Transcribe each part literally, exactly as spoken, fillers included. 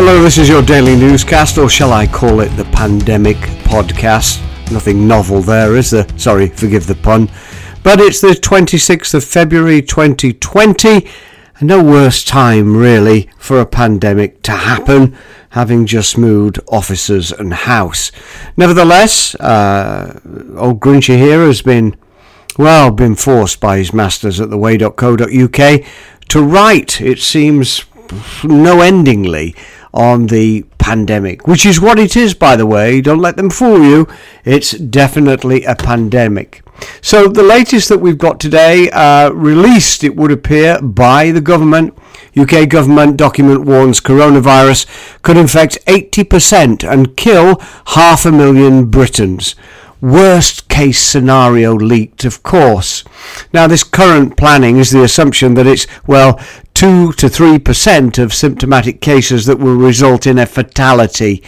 Hello, this is your daily newscast, or shall I call it the pandemic podcast? Nothing novel there, is there? Sorry, forgive the pun. But it's the twenty-sixth of February twenty twenty, and no worse time really for a pandemic to happen, having just moved offices and house. Nevertheless, uh, old Grinchy here has been, well, been forced by his masters at the way dot co dot U K to write, it seems, no endingly, on the pandemic, which is what it is, by the way. Don't let them fool you. It's definitely a pandemic. So the latest that we've got today, uh, released, it would appear, by the government. U K government document warns coronavirus could infect eighty percent and kill half a million Britons. Worst case scenario leaked, of course. Now, this current planning is the assumption that it's, well, two to three percent of symptomatic cases that will result in a fatality.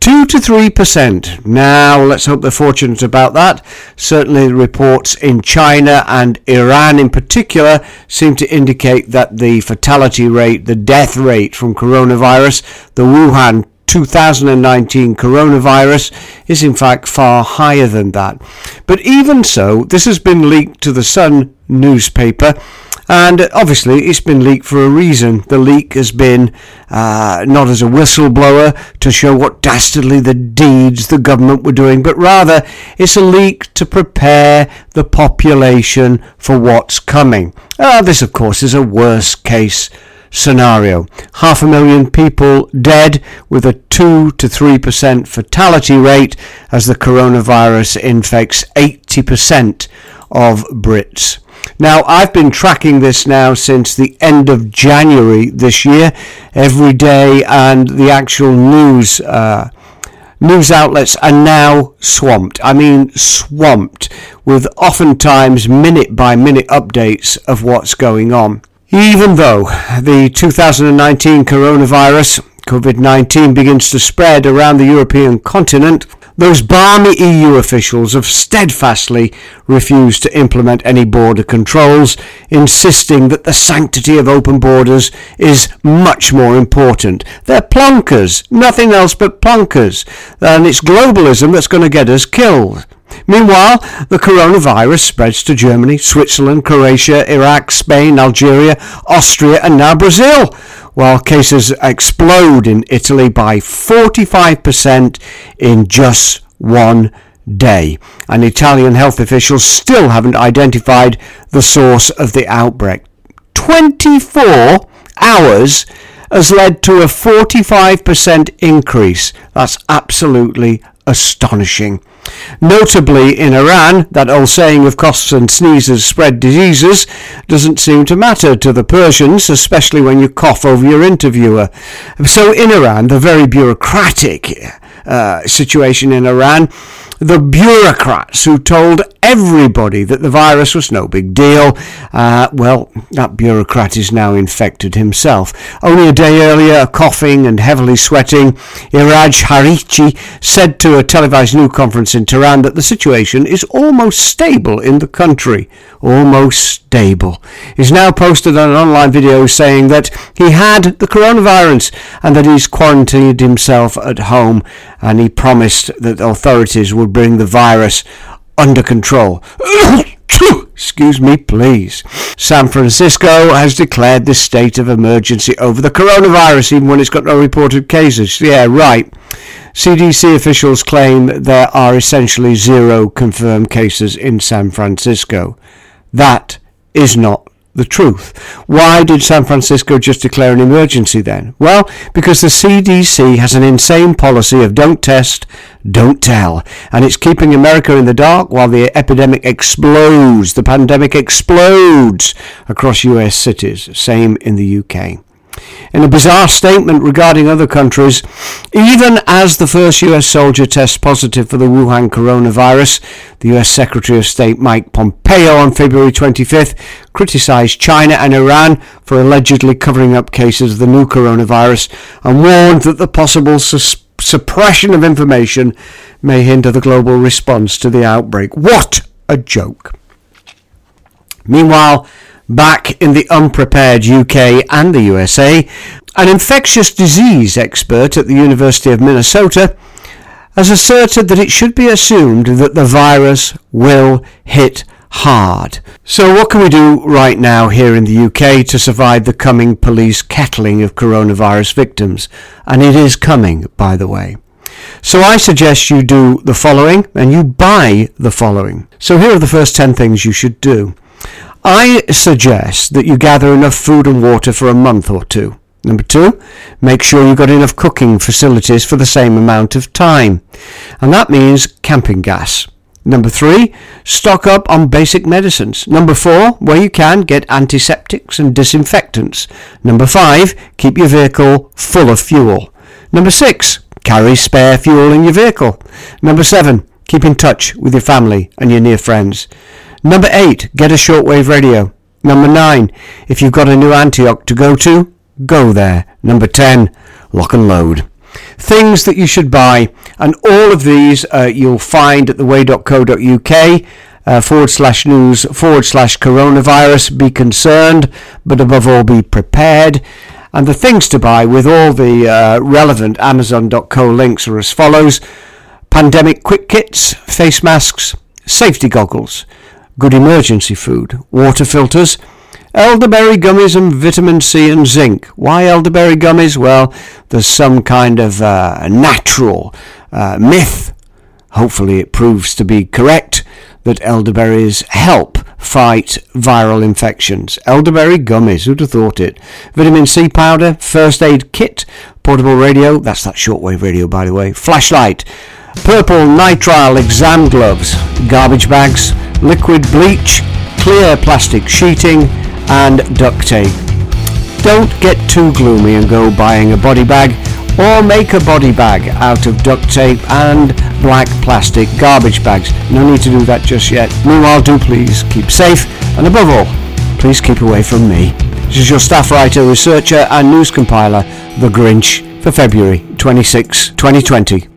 two to three percent. Now, let's hope they're fortunate about that. Certainly, the reports in China and Iran in particular seem to indicate that the fatality rate, the death rate from coronavirus, the Wuhan two thousand nineteen coronavirus, is in fact far higher than that. But even so, this has been leaked to the Sun newspaper, and obviously it's been leaked for a reason. The leak has been uh, not as a whistleblower to show what dastardly the deeds the government were doing, but rather it's a leak to prepare the population for what's coming. Uh, this, of course, is a worst case scenario. Half a million people dead with a two to three percent fatality rate as the coronavirus infects eighty percent of Brits. Now, I've been tracking this now since the end of January this year, every day, and the actual news uh, news outlets are now swamped. I mean swamped with oftentimes minute by minute updates of what's going on. Even though the two thousand nineteen coronavirus, COVID nineteen, begins to spread around the European continent, those balmy E U officials have steadfastly refused to implement any border controls, insisting that the sanctity of open borders is much more important. They're plonkers, nothing else but plonkers, and it's globalism that's going to get us killed. Meanwhile, the coronavirus spreads to Germany, Switzerland, Croatia, Iraq, Spain, Algeria, Austria, and now Brazil, while cases explode in Italy by forty-five percent in just one day. And Italian health officials still haven't identified the source of the outbreak. twenty-four hours has led to a forty-five percent increase. That's absolutely astonishing. Notably, in Iran, that old saying of coughs and sneezes spread diseases doesn't seem to matter to the Persians, especially when you cough over your interviewer. So in Iran, the very bureaucratic uh, situation in Iran, the bureaucrats who told everybody that the virus was no big deal, uh, well, that bureaucrat is now infected himself. Only a day earlier, coughing and heavily sweating, Iraj Harichi said to a televised news conference in Tehran that the situation is almost stable in the country. Almost stable. He's now posted an online video saying that he had the coronavirus and that he's quarantined himself at home, and he promised that authorities would bring the virus under control. Excuse me, please. San Francisco has declared this state of emergency over the coronavirus, even when it's got no reported cases. Yeah, right. C D C officials claim there are essentially zero confirmed cases in San Francisco. That is not the truth. Why did San Francisco just declare an emergency then? Well, because the C D C has an insane policy of don't test, don't tell, and it's keeping America in the dark while the epidemic explodes, the pandemic explodes across U S cities, same in the U K. In a bizarre statement regarding other countries, even as the first U S soldier tests positive for the Wuhan coronavirus, the U S Secretary of State Mike Pompeo on February twenty-fifth criticised China and Iran for allegedly covering up cases of the new coronavirus and warned that the possible sus- suppression of information may hinder the global response to the outbreak. What a joke. Meanwhile, back in the unprepared U K and the U S A, an infectious disease expert at the University of Minnesota has asserted that it should be assumed that the virus will hit hard. So what can we do right now here in the U K to survive the coming police kettling of coronavirus victims? And it is coming, by the way. So I suggest you do the following, and you buy the following. So here are the first ten things you should do. I suggest that you gather enough food and water for a month or two. Number two, make sure you've got enough cooking facilities for the same amount of time. And that means camping gas. Number three, stock up on basic medicines. Number four, where you can, get antiseptics and disinfectants. Number five, keep your vehicle full of fuel. Number six, carry spare fuel in your vehicle. Number seven, keep in touch with your family and your near friends. Number eight, get a shortwave radio. Number nine, if you've got a new Antioch to go to, go there. Number ten, lock and load. Things that you should buy, and all of these uh, you'll find at theway.co.uk uh, forward slash news forward slash coronavirus. Be concerned, but above all, be prepared. And the things to buy with all the uh, relevant amazon dot co links are as follows: pandemic quick kits, face masks, safety goggles, good emergency food, water filters, elderberry gummies and vitamin C and zinc. Why elderberry gummies? Well, there's some kind of uh, natural uh, myth, hopefully it proves to be correct, that elderberries help fight viral infections. Elderberry gummies, who'd have thought it? Vitamin C powder, first aid kit, portable radio, that's that shortwave radio by the way, flashlight, purple nitrile exam gloves, garbage bags, liquid bleach, clear plastic sheeting, and duct tape. Don't get too gloomy and go buying a body bag, or make a body bag out of duct tape and black plastic garbage bags. No need to do that just yet. Meanwhile, do please keep safe, and above all, please keep away from me. This is your staff writer, researcher and news compiler, The Grinch, for February twenty-sixth, twenty twenty.